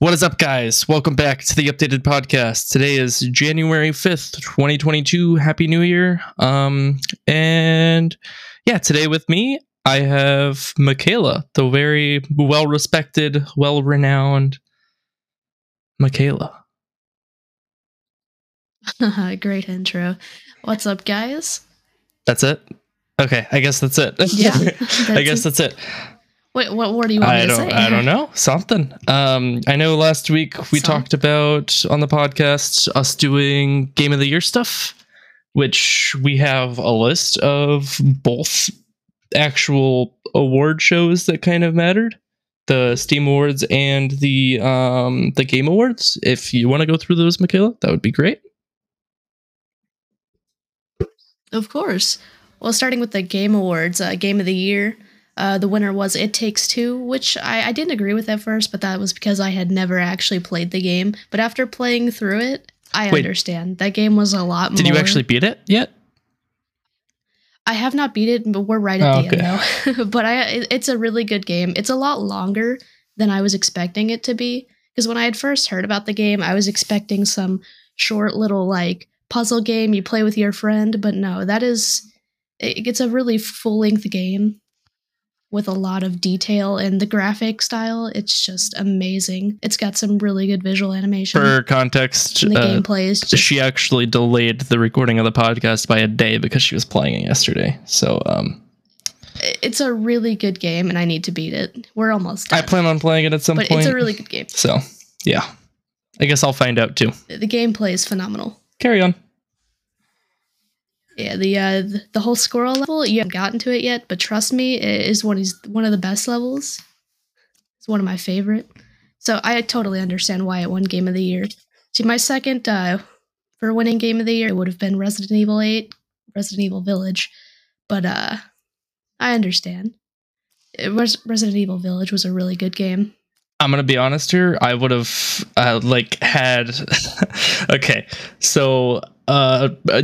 What is up, guys? Welcome back to the updated podcast. Today is January 5th, 2022. Happy New Year. And yeah, today with me, I have Michaela, the very well-respected, well-renowned Michaela. Great intro. What's up, guys? That's it? Okay, I guess that's it. Yeah. I guess that's it. Wait, what word do you want me to say? I don't know. Something. I know last week we talked about, on the podcast, us doing Game of the Year stuff, which we have a list of both actual award shows that kind of mattered, the Steam Awards and the Game Awards. If you want to go through those, Michaela, that would be great. Of course. Well, starting with the Game Awards, Game of the Year. The winner was It Takes Two, which I didn't agree with at first, but that was because I had never actually played the game. But after playing through it, I understand. That game was a lot more... Did you actually beat it yet? I have not beat it, but we're right at the end, though. But it's a really good game. It's a lot longer than I was expecting it to be, because when I had first heard about the game, I was expecting some short little, like, puzzle game you play with your friend. But no, that is... It's a really full-length game with a lot of detail, and the graphic style, it's just amazing. It's got some really good visual animation. For context, the gameplay is just... she actually delayed the recording of the podcast by a day because she was playing it yesterday. So it's a really good game, and I need to beat it. We're almost done. I plan on playing it at some point. It's a really good game. So yeah, I guess I'll find out too. The gameplay is phenomenal. Carry on. Yeah, the whole squirrel level, you haven't gotten to it yet, but trust me, it is one of the best levels. It's one of my favorite. So I totally understand why it won Game of the Year. See, my second for winning Game of the Year, it would have been Resident Evil 8, Resident Evil Village. But I understand. Resident Evil Village was a really good game. I'm going to be honest here. I would have had... Okay, so...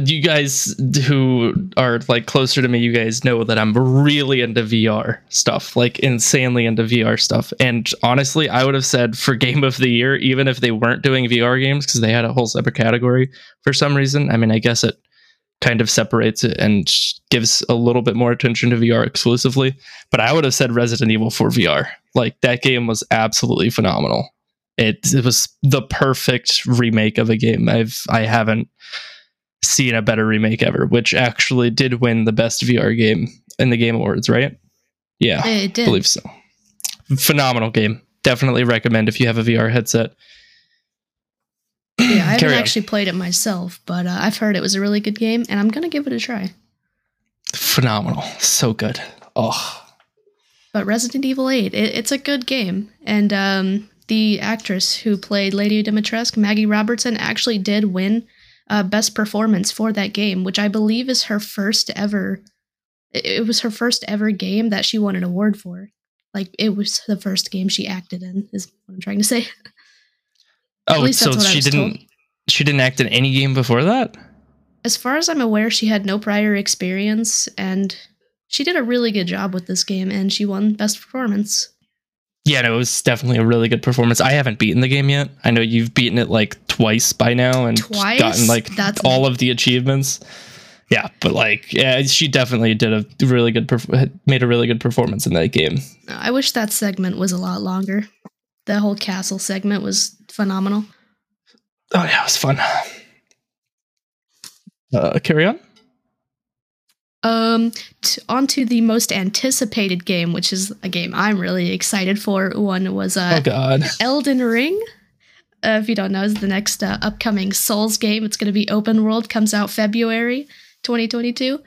you guys who are like closer to me, you guys know that I'm really into VR stuff, like insanely into VR stuff. And honestly, I would have said for Game of the Year, even if they weren't doing VR games, because they had a whole separate category for some reason. I mean, I guess it kind of separates it and gives a little bit more attention to VR exclusively. But I would have said Resident Evil 4 VR. Like, that game was absolutely phenomenal. It was the perfect remake of a game. I haven't seen a better remake ever, which actually did win the best VR game in the Game Awards, right? Yeah, I believe so. Phenomenal game. Definitely recommend if you have a VR headset. Yeah, I haven't actually played it myself, but I've heard it was a really good game, and I'm going to give it a try. Phenomenal. So good. Oh. But Resident Evil 8, it's a good game, and the actress who played Lady Dimitrescu, Maggie Robertson, actually did win best performance for that game, which I believe is her first ever. It was her first ever game that she won an award for. Like, it was the first game she acted in, is what I'm trying to say. Oh, so she didn't act in any game before that? As far as I'm aware, she had no prior experience, and she did a really good job with this game, and she won best performance. Yeah, no, it was definitely a really good performance. I haven't beaten the game yet. I know you've beaten it like twice by now and gotten like all of the achievements. Yeah, but like, yeah, she definitely did a really good performance in that game. I wish that segment was a lot longer. The whole castle segment was phenomenal. Oh yeah, it was fun. Carry on. On to the most anticipated game, which is a game I'm really excited for. One was Elden Ring. If you don't know, is the next upcoming Souls game. It's going to be open world, comes out February 2022,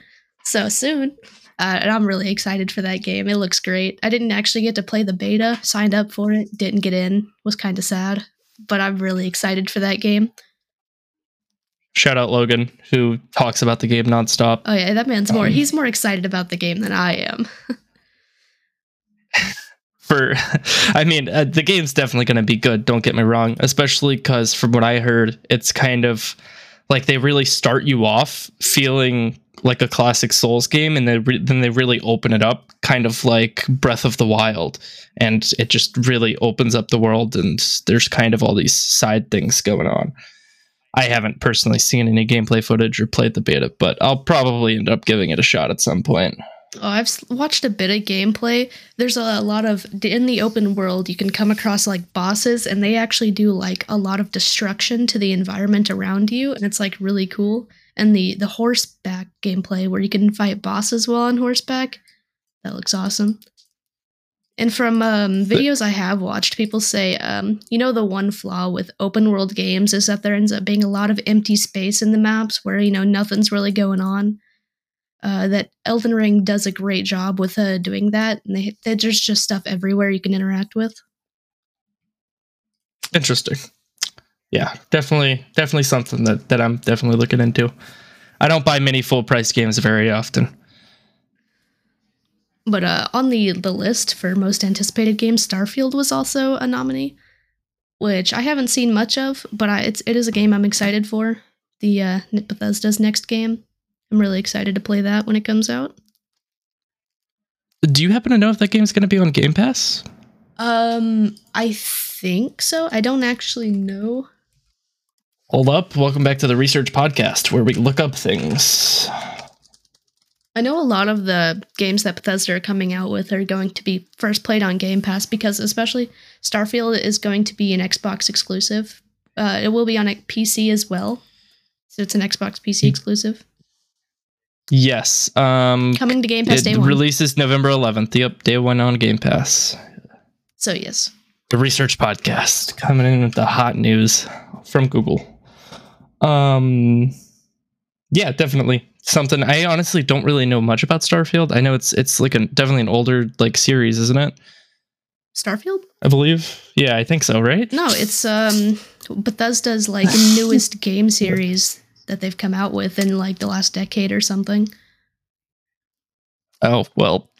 so soon. And I'm really excited for that game. It looks great. I didn't actually get to play the beta, signed up for it, didn't get in, was kind of sad, but I'm really excited for that game. Shout out Logan, who talks about the game nonstop. Oh yeah, that man's he's more excited about the game than I am. The game's definitely going to be good, don't get me wrong, especially because from what I heard, it's kind of like they really start you off feeling like a classic Souls game, and then they really open it up, kind of like Breath of the Wild, and it just really opens up the world, and there's kind of all these side things going on. I haven't personally seen any gameplay footage or played the beta, but I'll probably end up giving it a shot at some point. Oh, I've watched a bit of gameplay. There's a lot of, in the open world, you can come across like bosses, and they actually do like a lot of destruction to the environment around you, and it's like really cool. And the horseback gameplay where you can fight bosses while on horseback, that looks awesome. And from videos I have watched, people say, you know, the one flaw with open world games is that there ends up being a lot of empty space in the maps where, you know, nothing's really going on. That Elden Ring does a great job with doing that. And there's just stuff everywhere you can interact with. Interesting. Yeah, definitely something that I'm definitely looking into. I don't buy many full price games very often. But on the list for most anticipated games, Starfield was also a nominee, which I haven't seen much of, but it is a game I'm excited for. The Bethesda's next game. I'm really excited to play that when it comes out. Do you happen to know if that game's going to be on Game Pass? I think so. I don't actually know. Hold up. Welcome back to the Research Podcast, where we look up things. I know a lot of the games that Bethesda are coming out with are going to be first played on Game Pass, because especially Starfield is going to be an Xbox exclusive. It will be on a PC as well. So it's an Xbox PC exclusive. Yes. Coming to Game Pass day one. It releases November 11th. Yep, day one on Game Pass. So, yes. The Research Podcast coming in with the hot news from Google. Yeah, definitely. Something I honestly don't really know much about Starfield. I know it's like definitely an older like series, isn't it? Starfield? I believe. Yeah, I think so, right? No, it's Bethesda's like newest game series that they've come out with in like the last decade or something. Oh, well.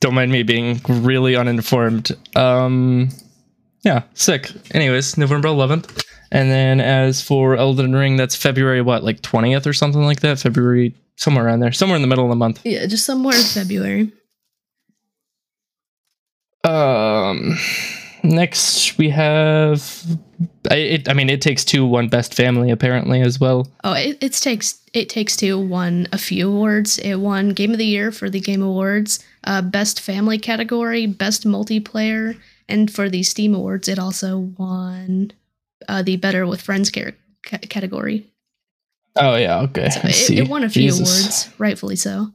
Don't mind me being really uninformed. Yeah, sick. Anyways, November 11th. And then as for Elden Ring, that's February, what, like 20th or something like that? February, somewhere around there. Somewhere in the middle of the month. Yeah, just somewhere in February. Next, we have... It Takes Two won Best Family, apparently, as well. Oh, It Takes Two won a few awards. It won Game of the Year for the Game Awards, Best Family category, Best Multiplayer, and for the Steam Awards, it also won... the Better with Friends category. Oh, yeah, okay. So it won a few awards, rightfully so.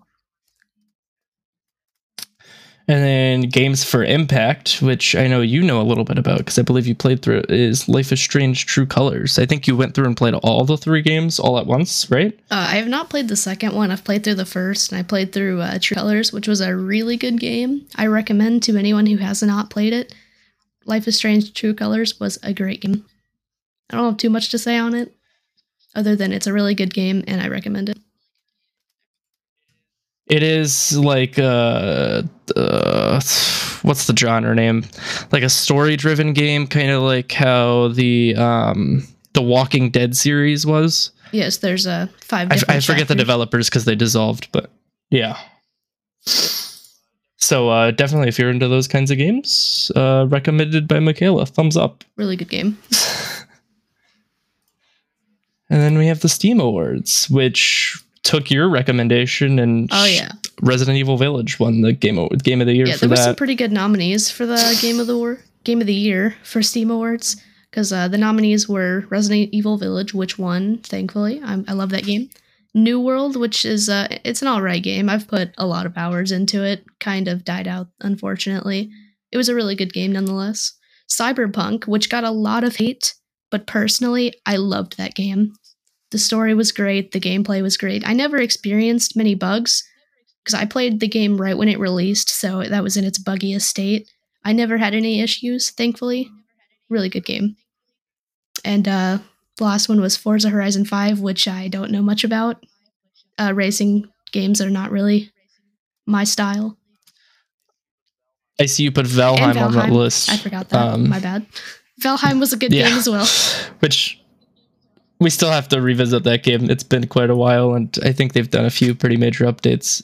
And then Games for Impact, which I know you know a little bit about, because I believe you played through it, is Life is Strange True Colors. I think you went through and played all the three games all at once, right? I have not played the second one. I've played through the first, and I played through True Colors, which was a really good game. I recommend to anyone who has not played it. Life is Strange True Colors was a great game. I don't have too much to say on it, other than it's a really good game, and I recommend it. It is like, what's the genre name? Like a story-driven game, kind of like how the Walking Dead series was. Yes, there's five different I forget chapters. The developers because they dissolved, but yeah. So definitely, if you're into those kinds of games, recommended by Michaela. Thumbs up. Really good game. And then we have the Steam Awards, which took your recommendation, and oh yeah, Resident Evil Village won the Game of the Year. Yeah, for there were some pretty good nominees for the Game of the Year for Steam Awards, because the nominees were Resident Evil Village, which won, thankfully. I love that game. New World, which is it's an all right game. I've put a lot of hours into it. Kind of died out, unfortunately. It was a really good game, nonetheless. Cyberpunk, which got a lot of hate, but personally, I loved that game. The story was great. The gameplay was great. I never experienced many bugs because I played the game right when it released, so that was in its buggiest state. I never had any issues, thankfully. Really good game. And the last one was Forza Horizon 5, which I don't know much about. Racing games are not really my style. I see you put Valheim on that list. I forgot that. My bad. Valheim was a good game as well. Which we still have to revisit that game. It's been quite a while, and I think they've done a few pretty major updates.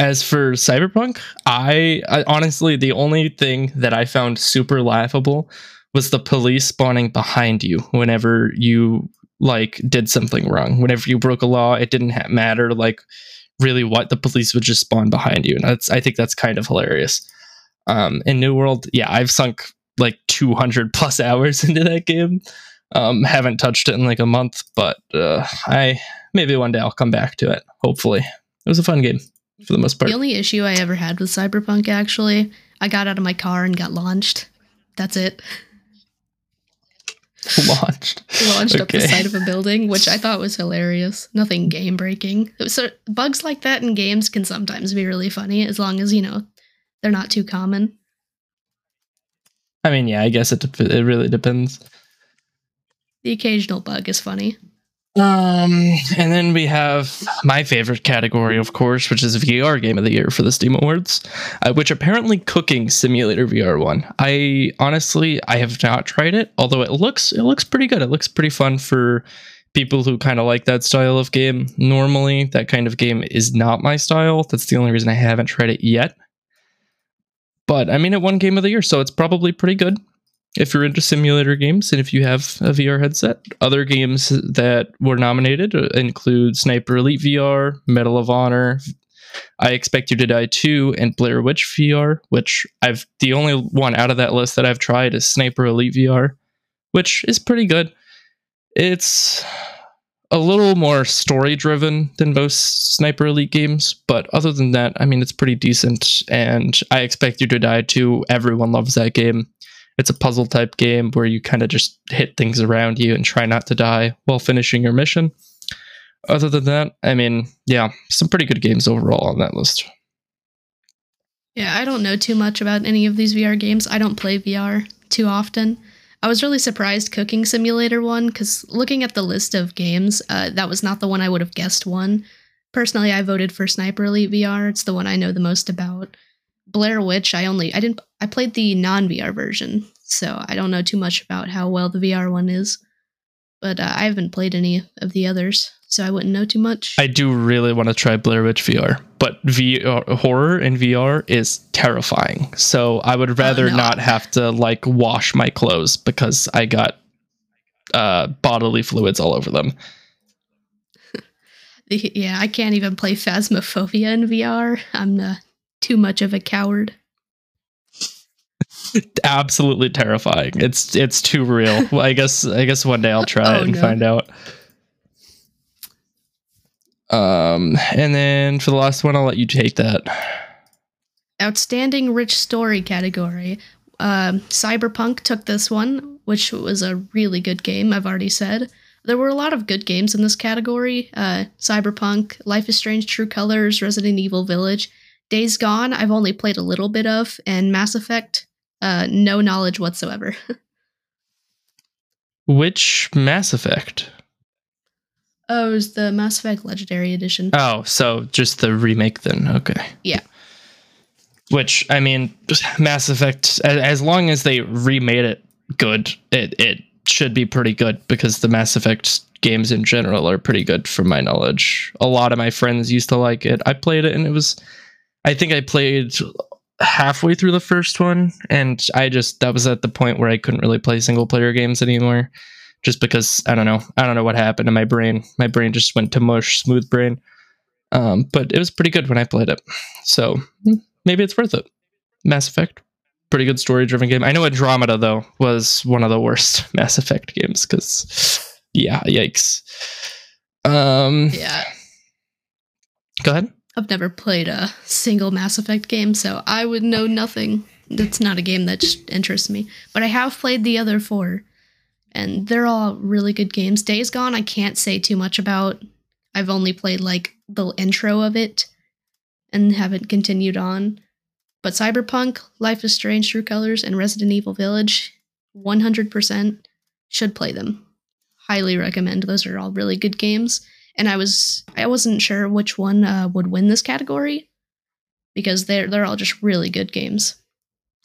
As for Cyberpunk, I honestly, the only thing that I found super laughable was the police spawning behind you whenever you like did something wrong. Whenever you broke a law, it didn't matter like really what, the police would just spawn behind you. And that's, I think that's kind of hilarious. In New World, yeah, I've sunk like 200 plus hours into that game. Haven't touched it in like a month, but I maybe one day I'll come back to it. Hopefully. It was a fun game for the most part. The only issue I ever had with Cyberpunk, actually, I got out of my car and got launched. That's it. Launched okay. Up the side of a building, which I thought was hilarious. Nothing game breaking. So bugs like that in games can sometimes be really funny, as long as, you know, they're not too common. I mean, yeah, I guess it really depends. The occasional bug is funny. And then we have my favorite category, of course, which is VR Game of the Year for the Steam Awards, which apparently Cooking Simulator VR won. I honestly have not tried it, although it looks pretty good. It looks pretty fun for people who kind of like that style of game. Normally, that kind of game is not my style. That's the only reason I haven't tried it yet. But I mean, it won Game of the Year, so it's probably pretty good. If you're into simulator games and if you have a VR headset, other games that were nominated include Sniper Elite VR, Medal of Honor, I Expect You to Die 2, and Blair Witch VR, which the only one out of that list that I've tried is Sniper Elite VR, which is pretty good. It's a little more story-driven than most Sniper Elite games, but other than that, I mean, it's pretty decent, and I Expect You to Die 2, everyone loves that game. It's a puzzle type game where you kind of just hit things around you and try not to die while finishing your mission. Other than that, I mean, yeah, some pretty good games overall on that list. Yeah, I don't know too much about any of these VR games. I don't play VR too often. I was really surprised Cooking Simulator won, because looking at the list of games, that was not the one I would have guessed won. Personally, I voted for Sniper Elite VR. It's the one I know the most about. Blair Witch, I played the non-VR version, so I don't know too much about how well the VR one is, but I haven't played any of the others, so I wouldn't know too much. I do really want to try Blair Witch VR, but horror in VR is terrifying, so I would rather not have to like wash my clothes because I got bodily fluids all over them. Yeah, I can't even play Phasmophobia in VR. I'm too much of a coward. Absolutely terrifying. It's too real. Well, I guess one day I'll try it and find out. And then for the last one, I'll let you take that. Outstanding Rich Story category. Cyberpunk took this one, which was a really good game, I've already said. There were a lot of good games in this category. Cyberpunk, Life is Strange True Colors, Resident Evil Village, Days Gone, I've only played a little bit of, and Mass Effect, no knowledge whatsoever. Which Mass Effect? Oh, it was the Mass Effect Legendary Edition. Oh, so just the remake then, okay. Yeah. Which, I mean, Mass Effect, as long as they remade it good, it should be pretty good, because the Mass Effect games in general are pretty good from my knowledge. A lot of my friends used to like it. I played it and it was... I think I played halfway through the first one, and that was at the point where I couldn't really play single player games anymore, just because I don't know what happened to my brain. My brain just went to mush, smooth brain. But it was pretty good when I played it, so maybe it's worth it. Mass Effect, pretty good story driven game. I know Andromeda though was one of the worst Mass Effect games, because yeah, yikes. Yeah. Go ahead. I've never played a single Mass Effect game, so I would know nothing. That's not a game that interests me. But I have played the other four, and they're all really good games. Days Gone, I can't say too much about. I've only played, like, the intro of it and haven't continued on. But Cyberpunk, Life is Strange True Colors, and Resident Evil Village, 100% should play them. Highly recommend. Those are all really good games. And I wasn't sure which one would win this category, because they're all just really good games.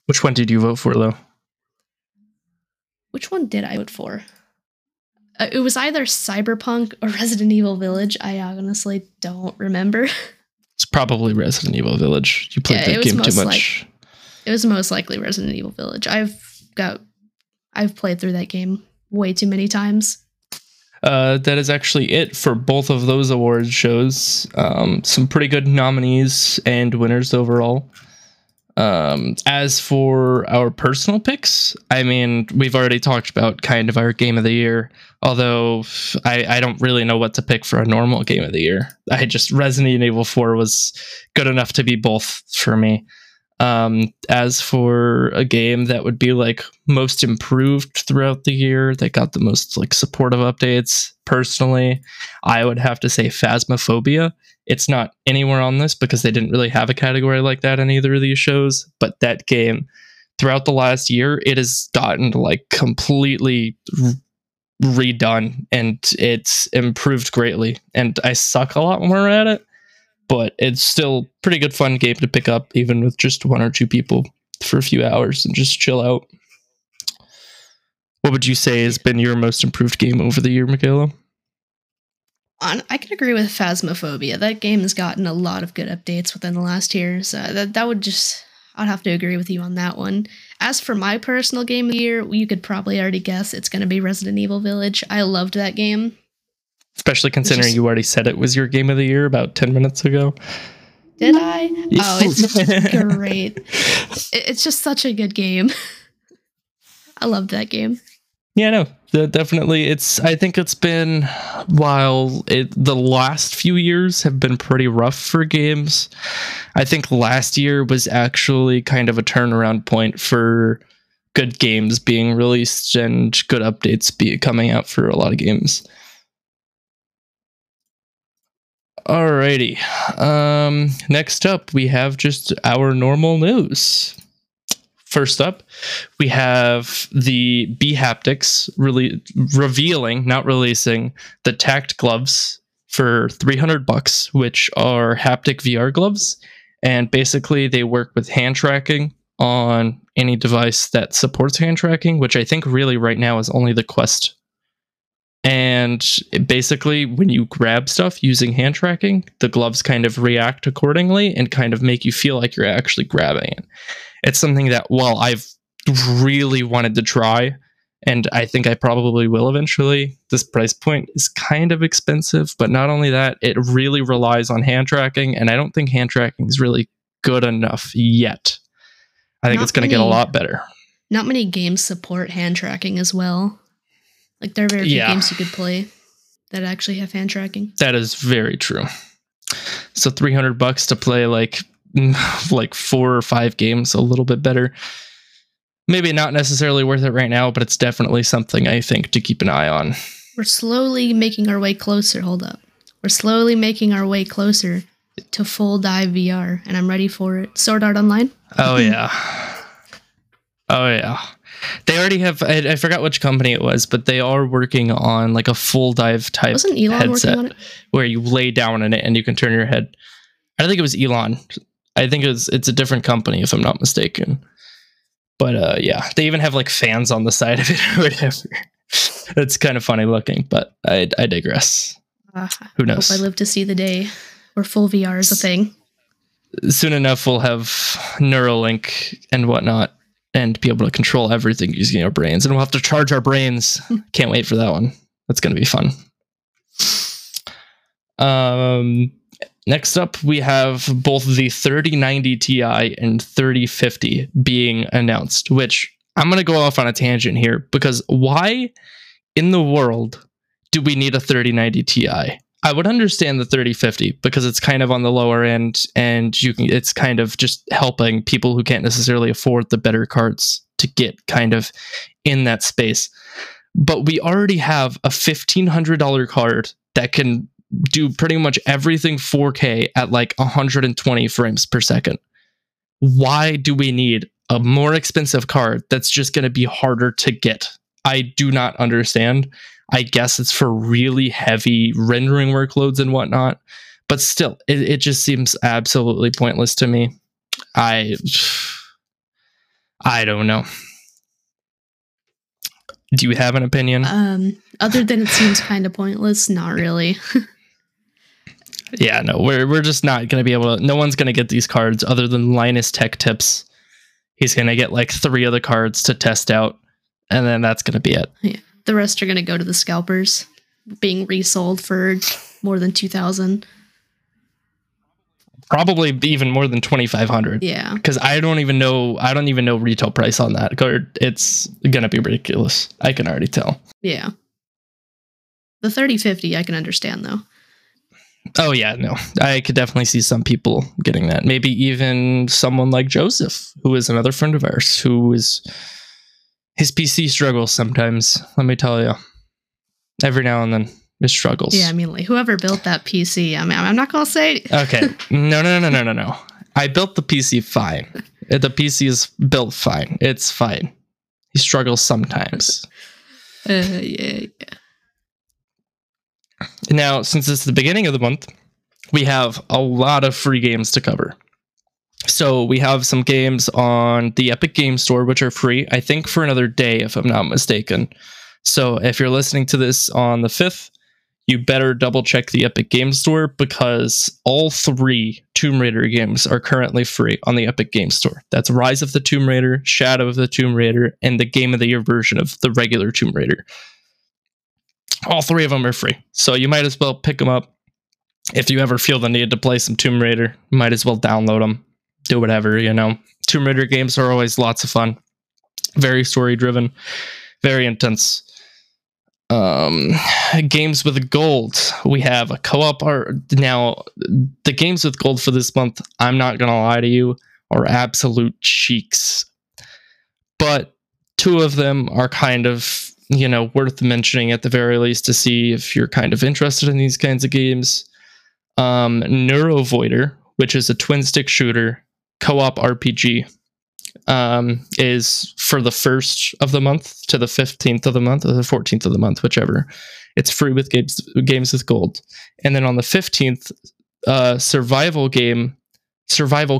Which one did you vote for, though? Which one did I vote for? It was either Cyberpunk or Resident Evil Village. I honestly don't remember. It's probably Resident Evil Village. You played that game too much. It was most likely Resident Evil Village. I've played through that game way too many times. That is actually it for both of those awards shows. Some pretty good nominees and winners overall. As for our personal picks, I mean, we've already talked about kind of our game of the year, although I don't really know what to pick for a normal game of the year. Resident Evil 4 was good enough to be both for me. As for a game that would be like most improved throughout the year, that got the most like supportive updates, personally, I would have to say Phasmophobia. It's not anywhere on this because they didn't really have a category like that in either of these shows, but that game throughout the last year, it has gotten like completely redone and it's improved greatly. And I suck a lot more at it, but it's still pretty good fun game to pick up, even with just one or two people for a few hours and just chill out. What would you say has been your most improved game over the year, Michaela? I can agree with Phasmophobia. That game has gotten a lot of good updates within the last year, so that would just... I'd have to agree with you on that one. As for my personal game of the year, you could probably already guess it's going to be Resident Evil Village. I loved that game. Especially considering you already said it was your game of the year about 10 minutes ago. Did I? Oh, it's great. It's just such a good game. I loved that game. Yeah, no, definitely. I think it's been, while the last few years have been pretty rough for games, I think last year was actually kind of a turnaround point for good games being released and good updates coming out for a lot of games. Alrighty. Next up, we have just our normal news. First up, we have the B Haptics revealing, not releasing, the Tact gloves for $300, which are haptic VR gloves. And basically, they work with hand tracking on any device that supports hand tracking, which I think really right now is only the Quest. And basically, when you grab stuff using hand tracking, the gloves kind of react accordingly and kind of make you feel like you're actually grabbing it. It's something that, while I've really wanted to try, and I think I probably will eventually, this price point is kind of expensive. But not only that, it really relies on hand tracking, and I don't think hand tracking is really good enough yet. I think it's going to get a lot better. Not many games support hand tracking as well. Like, there are very few games you could play that actually have hand tracking. That is very true. So $300 to play like 4 or 5 games a little bit better. Maybe not necessarily worth it right now, but it's definitely something I think to keep an eye on. We're slowly making our way closer. Hold up. We're slowly making our way closer to full dive VR, and I'm ready for it. Sword Art Online. Oh, yeah. Oh, yeah. They already have, I forgot which company it was, but they are working on like a full dive type headset where you lay down in it and you can turn your head. I think it was Elon. I think it's a different company, if I'm not mistaken. But yeah, they even have like fans on the side of it or whatever. It's kind of funny looking, but I digress. Who knows? I hope I live to see the day where full VR is a thing. Soon enough, we'll have Neuralink and whatnot, and be able to control everything using our brains. And we'll have to charge our brains. Can't wait for that one. That's going to be fun. Next up, we have both the 3090 Ti and 3050 being announced, which I'm going to go off on a tangent here, because why in the world do we need a 3090 Ti? I would understand the 3050 because it's kind of on the lower end, and it's kind of just helping people who can't necessarily afford the better cards to get kind of in that space. But we already have a $1,500 card that can do pretty much everything 4K at like 120 frames per second. Why do we need a more expensive card that's just going to be harder to get? I do not understand. I guess it's for really heavy rendering workloads and whatnot, but still, it just seems absolutely pointless to me. I don't know. Do you have an opinion? Other than it seems kind of pointless, not really. Yeah, no, we're just not going to be able to. No one's going to get these cards other than Linus Tech Tips. He's going to get like 3 other cards to test out, and then that's going to be it. Yeah, the rest are going to go to the scalpers, being resold for more than 2,000. Probably even more than 2,500. Yeah, because I don't even know retail price on that card. It's going to be ridiculous. I can already tell. Yeah, the 3050 I can understand though. Oh, yeah, no, I could definitely see some people getting that. Maybe even someone like Joseph, who is another friend of ours, who is his PC struggles sometimes. Let me tell you, every now and then it struggles. Yeah, I mean, like, whoever built that PC, I mean, I'm not going to say. OK, no. I built the PC fine. The PC is built fine. It's fine. He struggles sometimes. Yeah. Now, since it's the beginning of the month, we have a lot of free games to cover. So we have some games on the Epic Game Store, which are free, I think, for another day, if I'm not mistaken. So if you're listening to this on the 5th, you better double check the Epic Game Store, because all 3 Tomb Raider games are currently free on the Epic Game Store. That's Rise of the Tomb Raider, Shadow of the Tomb Raider, and the Game of the Year version of the regular Tomb Raider. All 3 of them are free, so you might as well pick them up. If you ever feel the need to play some Tomb Raider, you might as well download them. Do whatever, you know. Tomb Raider games are always lots of fun. Very story-driven. Very intense. Games with gold. We have a co-op art. Now, the games with gold for this month, I'm not going to lie to you, are absolute cheeks. But 2 of them are kind of, you know, worth mentioning at the very least to see if you're kind of interested in these kinds of games. Neurovoider, which is a twin stick shooter co-op RPG, is for the 1st of the month to the 15th of the month or the 14th of the month, whichever. It's free with games with gold. And then on the 15th, survival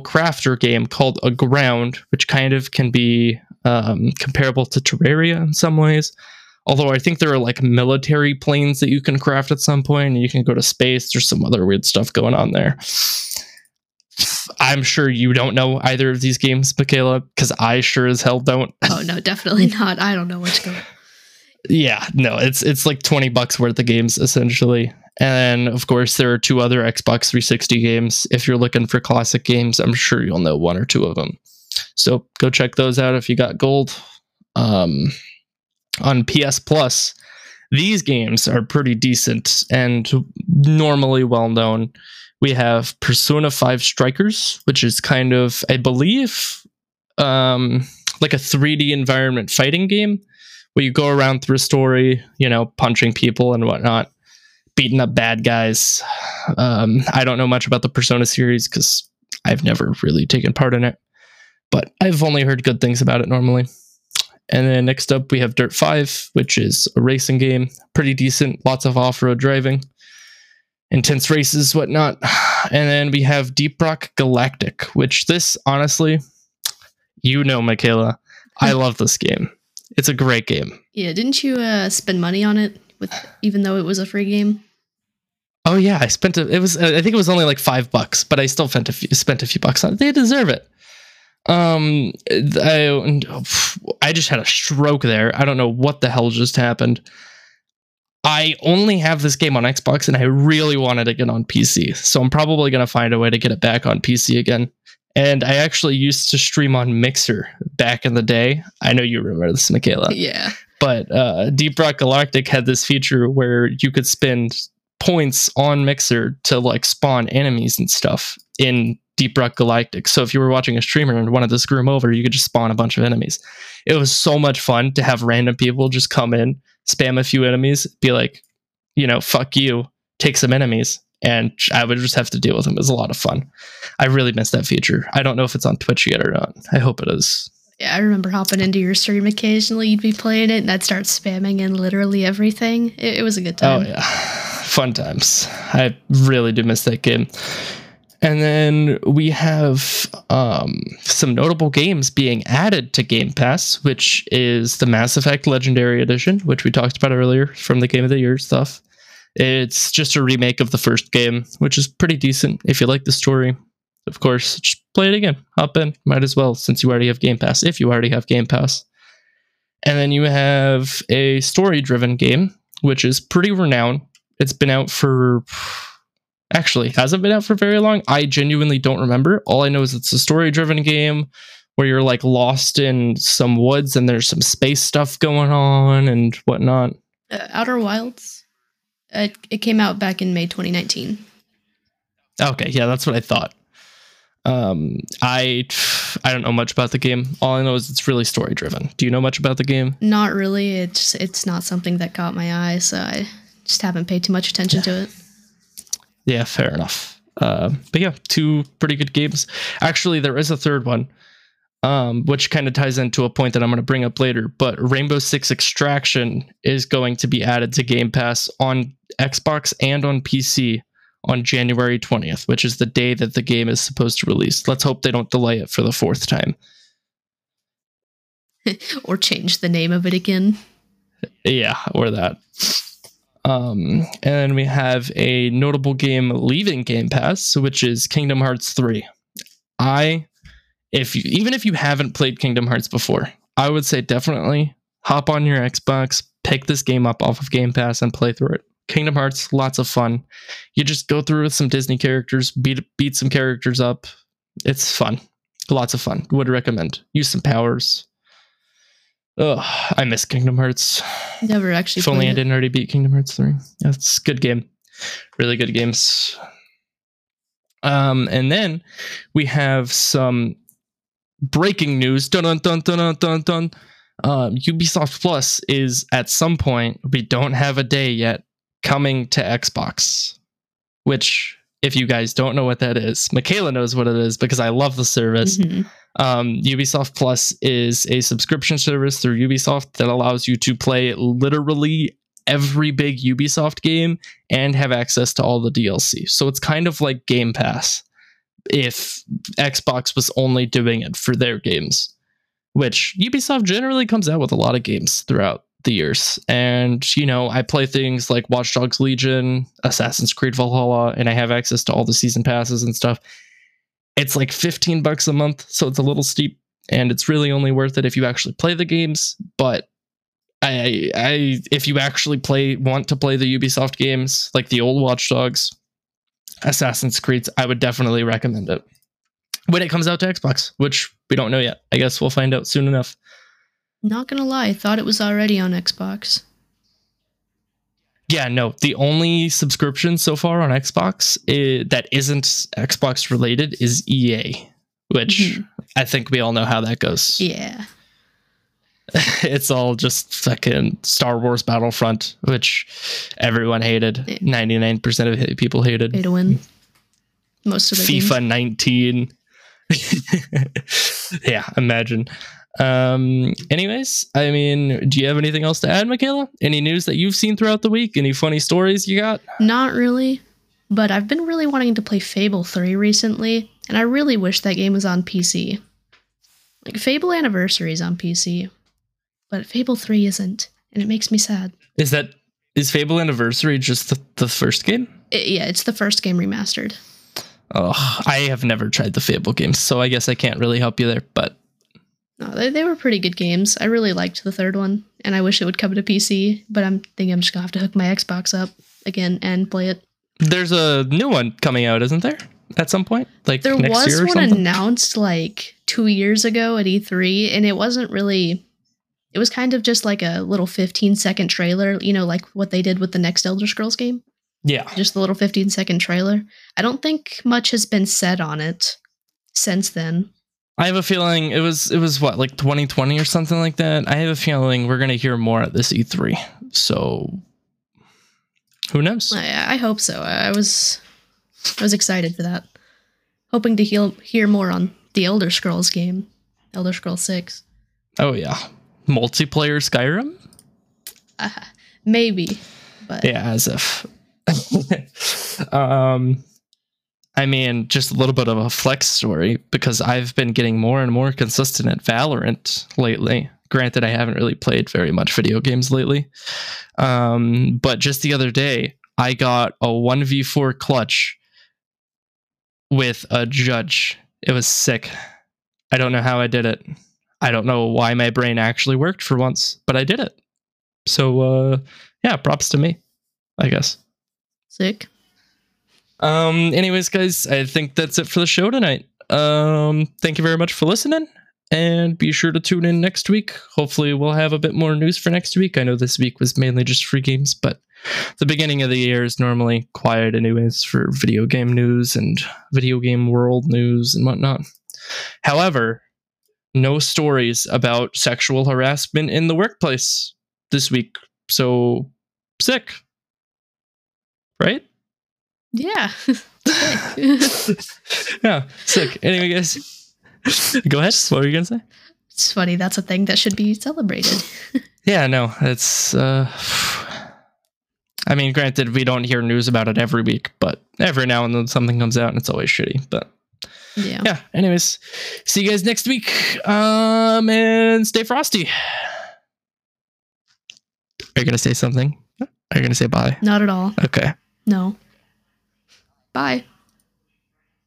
crafter game called Aground, which kind of can be comparable to Terraria in some ways. Although I think there are like military planes that you can craft at some point, and you can go to space. There's some other weird stuff going on there. I'm sure you don't know either of these games, Michaela, because I sure as hell don't. Oh, no, definitely not. I don't know what's going on. Yeah, no, it's like $20 worth of games, essentially. And of course, there are 2 other Xbox 360 games. If you're looking for classic games, I'm sure you'll know 1 or 2 of them. So go check those out if you got gold. On PS Plus, these games are pretty decent and normally well known. We have Persona 5 Strikers, which is kind of, I believe, like a 3D environment fighting game where you go around through a story, you know, punching people and whatnot, beating up bad guys. I don't know much about the Persona series because I've never really taken part in it, but I've only heard good things about it normally. And then next up, we have Dirt 5, which is a racing game. Pretty decent. Lots of off-road driving. Intense races, whatnot. And then we have Deep Rock Galactic, which this, honestly, you know, Michaela, I love this game. It's a great game. Yeah, didn't you spend money on it, even though it was a free game? Oh, yeah. I spent it. I think it was only like $5, but I still spent a few bucks on it. They deserve it. I just had a stroke there. I don't know what the hell just happened. I only have this game on Xbox, and I really wanted to get on PC, so I'm probably going to find a way to get it back on PC again. And I actually used to stream on Mixer back in the day. I know you remember this, Michaela. Yeah. But Deep Rock Galactic had this feature where you could spend points on Mixer to like spawn enemies and stuff in Deep Rock Galactic. So if you were watching a streamer and wanted to screw him over, you could just spawn a bunch of enemies. It was so much fun to have random people just come in, spam a few enemies, be like, you know, fuck you, take some enemies, and I would just have to deal with them. It was a lot of fun. I really miss that feature. I don't know if it's on Twitch yet or not. I hope it is. Yeah, I remember hopping into your stream occasionally. You'd be playing it, and I'd start spamming in literally everything. It was a good time. Oh, yeah. Fun times. I really do miss that game. And then we have some notable games being added to Game Pass, which is the Mass Effect Legendary Edition, which we talked about earlier from the Game of the Year stuff. It's just a remake of the first game, which is pretty decent. If you like the story, of course, just play it again. Hop in. Might as well, since you already have Game Pass, if you already have Game Pass. And then you have a story-driven game, which is pretty renowned. It's been out for... Actually, hasn't been out for very long. I genuinely don't remember. All I know is it's a story-driven game where you're like lost in some woods and there's some space stuff going on and whatnot. Outer Wilds. It came out back in May 2019. Okay, yeah, that's what I thought. I don't know much about the game. All I know is it's really story-driven. Do you know much about the game? Not really. It's not something that caught my eye, so I just haven't paid too much attention to it. Yeah, fair enough. But yeah, two pretty good games. Actually, there is a third one, which kind of ties into a point that I'm going to bring up later. But Rainbow Six Extraction is going to be added to Game Pass on Xbox and on PC on January 20th, which is the day that the game is supposed to release. Let's hope they don't delay it for the fourth time. Or change the name of it again. Yeah, or that. And we have a notable game leaving Game Pass, which is Kingdom Hearts 3. Even if you haven't played Kingdom Hearts before, I would say definitely hop on your Xbox, pick this game up off of Game Pass and play through it. Kingdom Hearts, lots of fun. You just go through with some Disney characters, beat some characters up. It's fun. Lots of fun. Would recommend. Use some powers. Ugh, I miss Kingdom Hearts. Never actually. If only I didn't already beat Kingdom Hearts 3. That's a good game. Really good games. And then we have some breaking news. Dun dun dun dun dun dun. Ubisoft Plus is at some point, we don't have a day yet, coming to Xbox. Which, if you guys don't know what that is, Michaela knows what it is because I love the service. Mm-hmm. Ubisoft Plus is a subscription service through Ubisoft that allows you to play literally every big Ubisoft game and have access to all the DLC. So it's kind of like Game Pass if Xbox was only doing it for their games, which Ubisoft generally comes out with a lot of games throughout the years. And, you know, I play things like Watch Dogs Legion, Assassin's Creed Valhalla, and I have access to all the season passes and stuff. It's like $15 a month, so it's a little steep, and it's really only worth it if you actually play the games. But if you actually want to play the Ubisoft games, like the old Watch Dogs, Assassin's Creed, I would definitely recommend it when it comes out to Xbox, which we don't know yet. I guess we'll find out soon enough. Not gonna lie, I thought it was already on Xbox. Yeah, no, the only subscription so far on Xbox that isn't Xbox related is EA, which I think we all know how that goes. Yeah. It's all just fucking Star Wars Battlefront, which everyone hated. Yeah. 99% of people hated. Pay to win. Most of the FIFA games. 19. Yeah, imagine. Anyways, I mean, do you have anything else to add, Michaela? Any news that you've seen throughout the week? Any funny stories you got? Not really, but I've been really wanting to play Fable 3 recently, and I really wish that game was on PC. Like, Fable Anniversary is on PC, but Fable 3 isn't, and it makes me sad. Is Fable Anniversary just the first game? Yeah, it's the first game remastered. Oh, I have never tried the Fable games, so I guess I can't really help you there, but... No, they were pretty good games. I really liked the third one, and I wish it would come to PC, but I'm thinking I'm just going to have to hook my Xbox up again and play it. There's a new one coming out, isn't there? At some point? Like there next was year or one something? Announced like 2 years ago at E3, and it wasn't really... It was kind of just like a little 15-second trailer, you know, like what they did with the next Elder Scrolls game. Yeah. Just the little 15-second trailer. I don't think much has been said on it since then. I have a feeling it was what, like 2020 or something like that. I have a feeling we're going to hear more at this E3. So who knows? I hope so. I was excited for that. Hoping to hear more on the Elder Scrolls game, Elder Scrolls 6. Oh yeah. Multiplayer Skyrim? Maybe. But yeah, as if. I mean, just a little bit of a flex story, because I've been getting more and more consistent at Valorant lately. Granted, I haven't really played very much video games lately. But just the other day, I got a 1v4 clutch with a judge. It was sick. I don't know how I did it. I don't know why my brain actually worked for once, but I did it. So, yeah, props to me, I guess. Sick. Anyways, guys, I think that's it for the show tonight. Thank you very much for listening, and be sure to tune in next week. Hopefully we'll have a bit more news for next week. I know this week was mainly just free games, but the beginning of the year is normally quiet anyways for video game news and video game world news and whatnot. However, no stories about sexual harassment in the workplace this week. So sick, right? Yeah. Yeah, sick. Anyway, guys, go ahead. What were you going to say? It's funny. That's a thing that should be celebrated. Yeah, no, it's... I mean, granted, we don't hear news about it every week, but every now and then something comes out and it's always shitty. But yeah. Anyways, see you guys next week. And stay frosty. Are you going to say something? Are you going to say bye? Not at all. Okay. No. Bye.